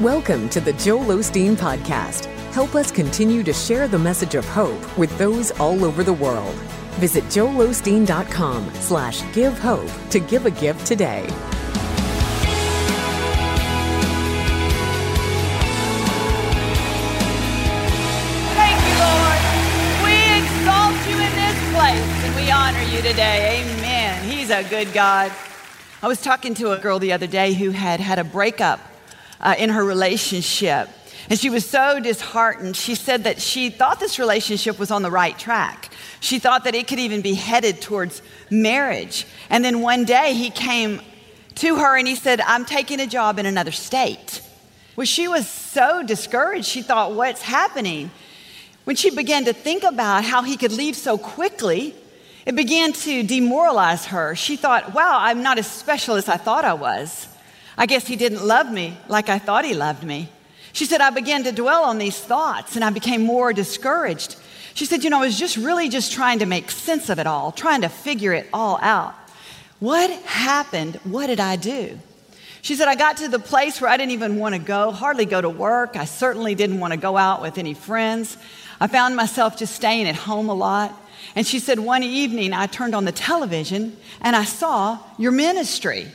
Welcome to the Joel Osteen Podcast. Help us continue to share the message of hope with those all over the world. Visit joelosteen.com/givehope to give a gift today. Thank you, Lord. We exalt you in this place and we honor you today. Amen. He's a good God. I was talking to a girl the other day who had a breakup in her relationship. And she was so disheartened. She said that she thought this relationship was on the right track. She thought that it could even be headed towards marriage. And then one day he came to her and he said, "I'm taking a job in another state." Well, she was so discouraged. She thought, what's happening? When she began to think about how he could leave so quickly, it began to demoralize her. She thought, wow, I'm not as special as I thought I was. I guess he didn't love me like I thought he loved me. She said, I began to dwell on these thoughts and I became more discouraged. She said, I was just trying to make sense of it all, trying to figure it all out. What happened? What did I do? She said, I got to the place where I didn't even want to go, hardly go to work. I certainly didn't want to go out with any friends. I found myself just staying at home a lot. And she said, one evening I turned on the television and I saw your ministry.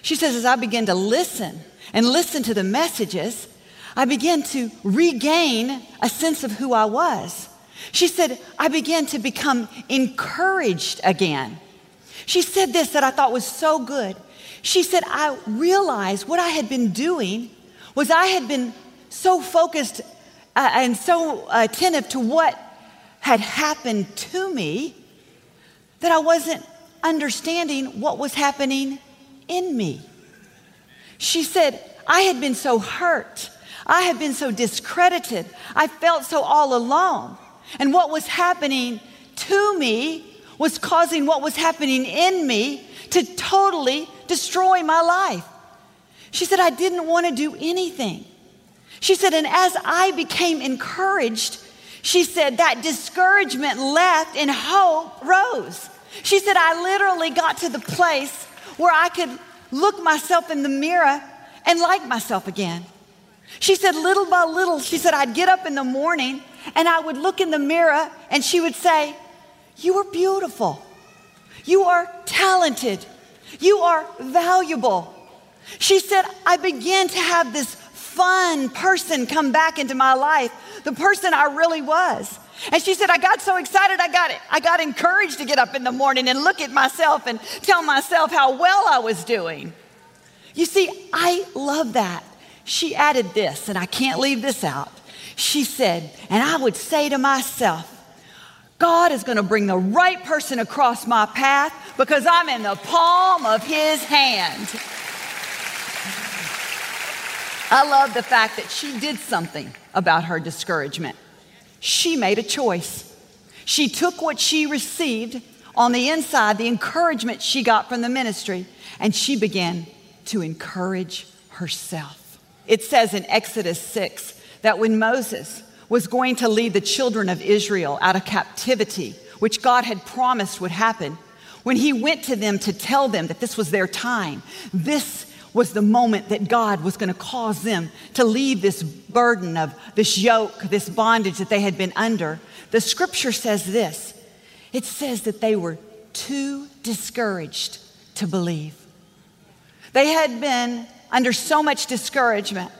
She says, as I began to listen to the messages, I began to regain a sense of who I was. She said, I began to become encouraged again. She said this that I thought was so good. She said, I realized what I had been doing was I had been so focused and so attentive to what had happened to me that I wasn't understanding what was happening in me. She said, I had been so hurt. I had been so discredited. I felt so all alone. And what was happening to me was causing what was happening in me to totally destroy my life. She said, I didn't want to do anything. She said, and as I became encouraged, she said that discouragement left and hope rose. She said, I literally got to the place where I could look myself in the mirror and like myself again. She said, little by little, she said, I'd get up in the morning and I would look in the mirror and she would say, you are beautiful. You are talented. You are valuable. She said, I began to have this fun person come back into my life, the person I really was. And she said, I got so excited, I got encouraged to get up in the morning and look at myself and tell myself how well I was doing. You see, I love that. She added this, and I can't leave this out. She said, and I would say to myself, God is going to bring the right person across my path because I'm in the palm of his hand. I love the fact that she did something about her discouragement. She made a choice. She took what she received on the inside, the encouragement she got from the ministry, and she began to encourage herself. It says in Exodus 6 that when Moses was going to lead the children of Israel out of captivity, which God had promised would happen, when he went to them to tell them that this was their time, this was the moment that God was going to cause them to leave this burden of this yoke, this bondage that they had been under. The scripture says this. It says that they were too discouraged to believe. They had been under so much discouragement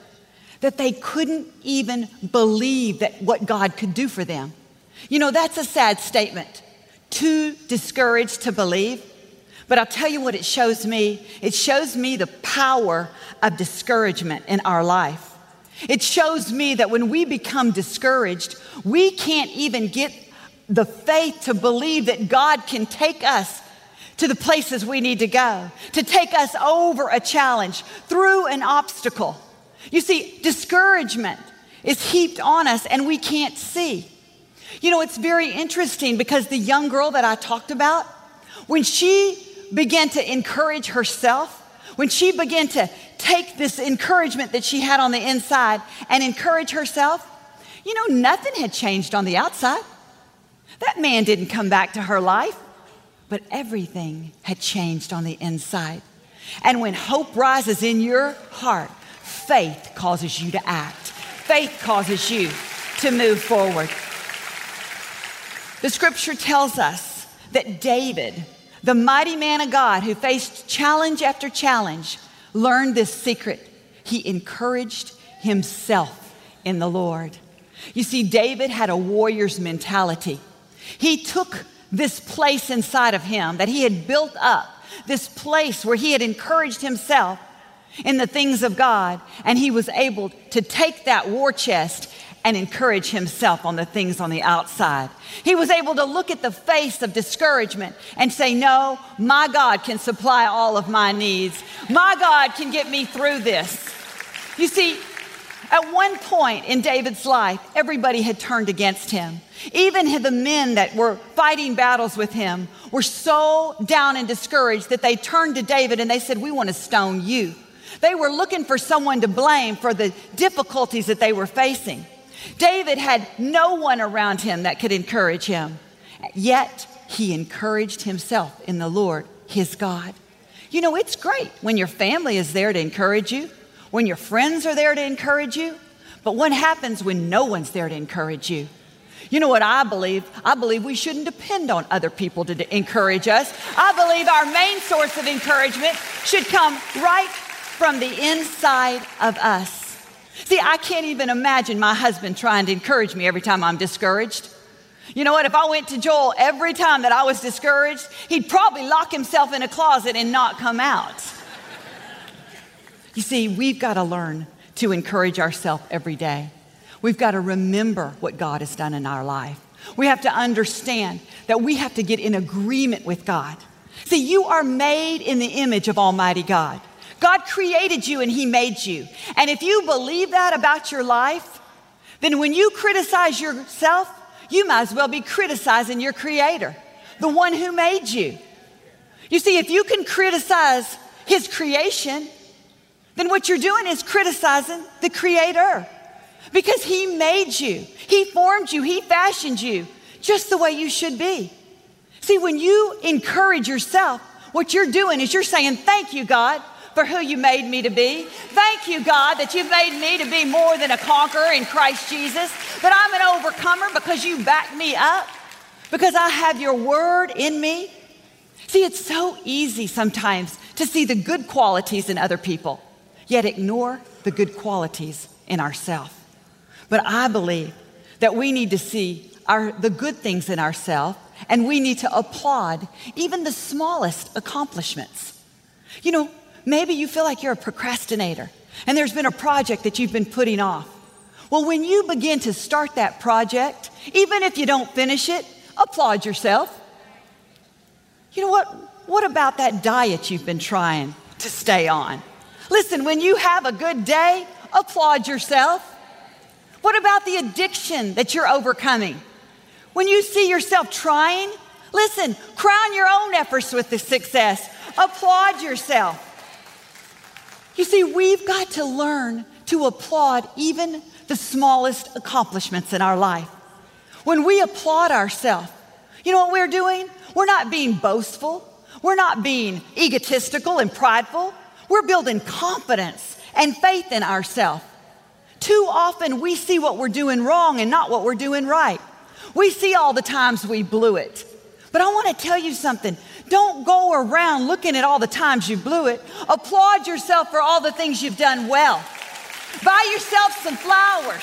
that they couldn't even believe that what God could do for them. That's a sad statement. Too discouraged to believe. But I'll tell you what it shows me. It shows me the power of discouragement in our life. It shows me that when we become discouraged, we can't even get the faith to believe that God can take us to the places we need to go, to take us over a challenge, through an obstacle. You see, discouragement is heaped on us and we can't see. It's very interesting because the young girl that I talked about, when she began to encourage herself, when she began to take this encouragement that she had on the inside and encourage herself, nothing had changed on the outside. That man didn't come back to her life, but everything had changed on the inside. And when hope rises in your heart, faith causes you to act. Faith causes you to move forward. The scripture tells us that David, the mighty man of God who faced challenge after challenge, learned this secret. He encouraged himself in the Lord. You see, David had a warrior's mentality. He took this place inside of him that he had built up, this place where he had encouraged himself in the things of God, and he was able to take that war chest and encourage himself on the things on the outside. He was able to look at the face of discouragement and say, no, my God can supply all of my needs. My God can get me through this. You see, at one point in David's life, everybody had turned against him. Even the men that were fighting battles with him were so down and discouraged that they turned to David and they said, we want to stone you. They were looking for someone to blame for the difficulties that they were facing. David had no one around him that could encourage him, yet he encouraged himself in the Lord, his God. You know, it's great when your family is there to encourage you, when your friends are there to encourage you, but what happens when no one's there to encourage you? You know what I believe? I believe we shouldn't depend on other people to encourage us. I believe our main source of encouragement should come right from the inside of us. See, I can't even imagine my husband trying to encourage me every time I'm discouraged. You know what? If I went to Joel every time that I was discouraged, he'd probably lock himself in a closet and not come out. You see, we've got to learn to encourage ourselves every day. We've got to remember what God has done in our life. We have to understand that we have to get in agreement with God. See, you are made in the image of Almighty God. God created you and he made you. And if you believe that about your life, then when you criticize yourself, you might as well be criticizing your creator, the one who made you. You see, if you can criticize his creation, then what you're doing is criticizing the creator, because he made you, he formed you, he fashioned you just the way you should be. See, when you encourage yourself, what you're doing is you're saying, thank you, God, for who you made me to be. Thank you, God, that you made me to be more than a conqueror in Christ Jesus, that I'm an overcomer because you backed me up, because I have your word in me. See, it's so easy sometimes to see the good qualities in other people, yet ignore the good qualities in ourselves. But I believe that we need to see the good things in ourselves, and we need to applaud even the smallest accomplishments. You know, maybe you feel like you're a procrastinator and there's been a project that you've been putting off. Well, when you begin to start that project, even if you don't finish it, applaud yourself. You know what? What about that diet you've been trying to stay on? Listen, when you have a good day, applaud yourself. What about the addiction that you're overcoming? When you see yourself trying, listen, crown your own efforts with the success. Applaud yourself. You see, we've got to learn to applaud even the smallest accomplishments in our life. When we applaud ourselves, you know what we're doing? We're not being boastful. We're not being egotistical and prideful. We're building confidence and faith in ourselves. Too often we see what we're doing wrong and not what we're doing right. We see all the times we blew it. But I want to tell you something. Don't go around looking at all the times you blew it. Applaud yourself for all the things you've done well. Buy yourself some flowers.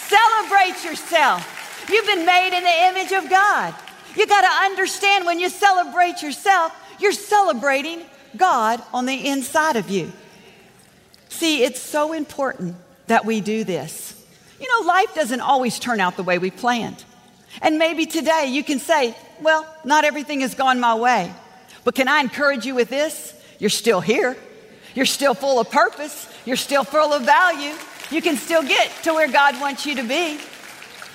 Celebrate yourself. You've been made in the image of God. You got to understand, when you celebrate yourself, you're celebrating God on the inside of you. See, it's so important that we do this. You know, life doesn't always turn out the way we planned. And maybe today you can say, well, not everything has gone my way. But can I encourage you with this? You're still here. You're still full of purpose. You're still full of value. You can still get to where God wants you to be.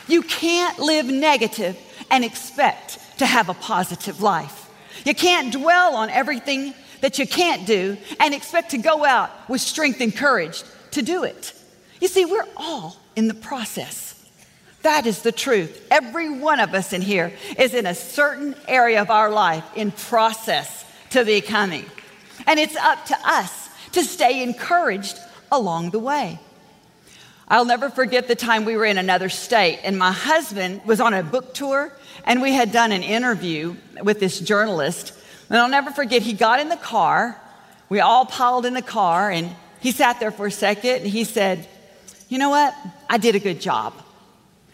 You can't live negative and expect to have a positive life. You can't dwell on everything that you can't do and expect to go out with strength and courage to do it. You see, we're all in the process. That is the truth. Every one of us in here is in a certain area of our life in process to becoming. And it's up to us to stay encouraged along the way. I'll never forget the time we were in another state, and my husband was on a book tour, and we had done an interview with this journalist. And I'll never forget, he got in the car, we all piled in the car, and he sat there for a second, and he said, "You know what? I did a good job."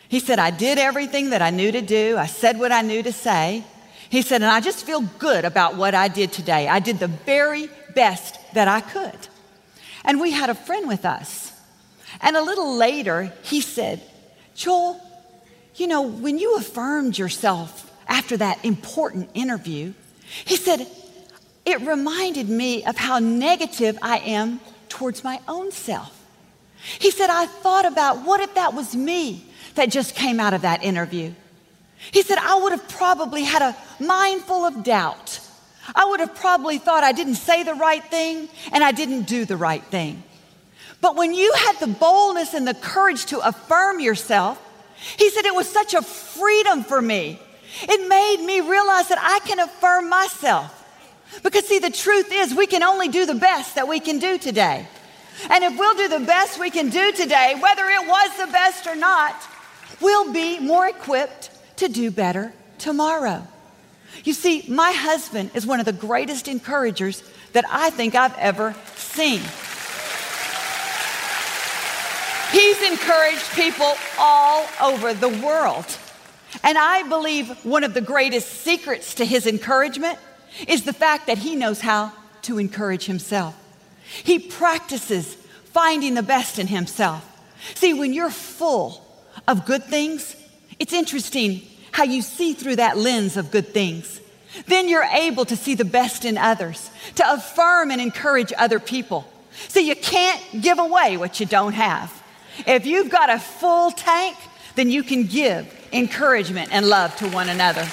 He said, "I did everything that I knew to do. I said what I knew to say." He said, "And I just feel good about what I did today. I did the very best that I could." And we had a friend with us. And a little later, he said, "Joel, you know, when you affirmed yourself after that important interview," he said, "it reminded me of how negative I am towards my own self." He said, "I thought about what if that was me that just came out of that interview." He said, "I would have probably had a mind full of doubt. I would have probably thought I didn't say the right thing and I didn't do the right thing." But when you had the boldness and the courage to affirm yourself, he said, it was such a freedom for me. It made me realize that I can affirm myself. Because see, the truth is we can only do the best that we can do today. And if we'll do the best we can do today, whether it was the best or not, we'll be more equipped to do better tomorrow. You see, my husband is one of the greatest encouragers that I think I've ever seen. He's encouraged people all over the world. And I believe one of the greatest secrets to his encouragement is the fact that he knows how to encourage himself. He practices finding the best in himself. See, when you're full of good things, it's interesting how you see through that lens of good things. Then you're able to see the best in others, to affirm and encourage other people. See, you can't give away what you don't have. If you've got a full tank, then you can give encouragement and love to one another.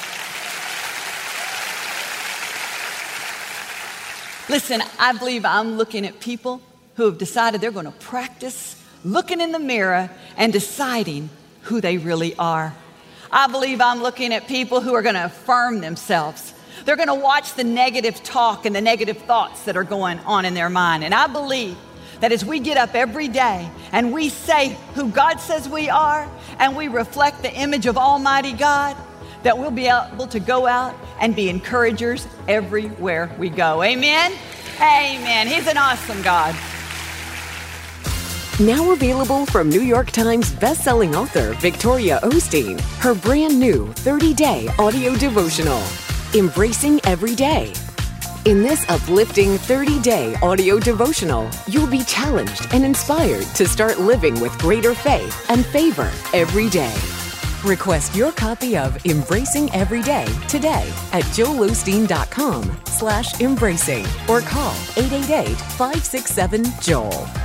Listen, I believe I'm looking at people who have decided they're going to practice looking in the mirror and deciding who they really are. I believe I'm looking at people who are going to affirm themselves. They're going to watch the negative talk and the negative thoughts that are going on in their mind. And I believe that as we get up every day and we say who God says we are and we reflect the image of Almighty God, that we'll be able to go out and be encouragers everywhere we go. Amen? Amen. He's an awesome God. Now available from New York Times bestselling author Victoria Osteen, her brand new 30-day audio devotional, Embracing Every Day. In this uplifting 30-day audio devotional, you'll be challenged and inspired to start living with greater faith and favor every day. Request your copy of Embracing Every Day today at joelosteen.com/embracing or call 888-567-JOEL.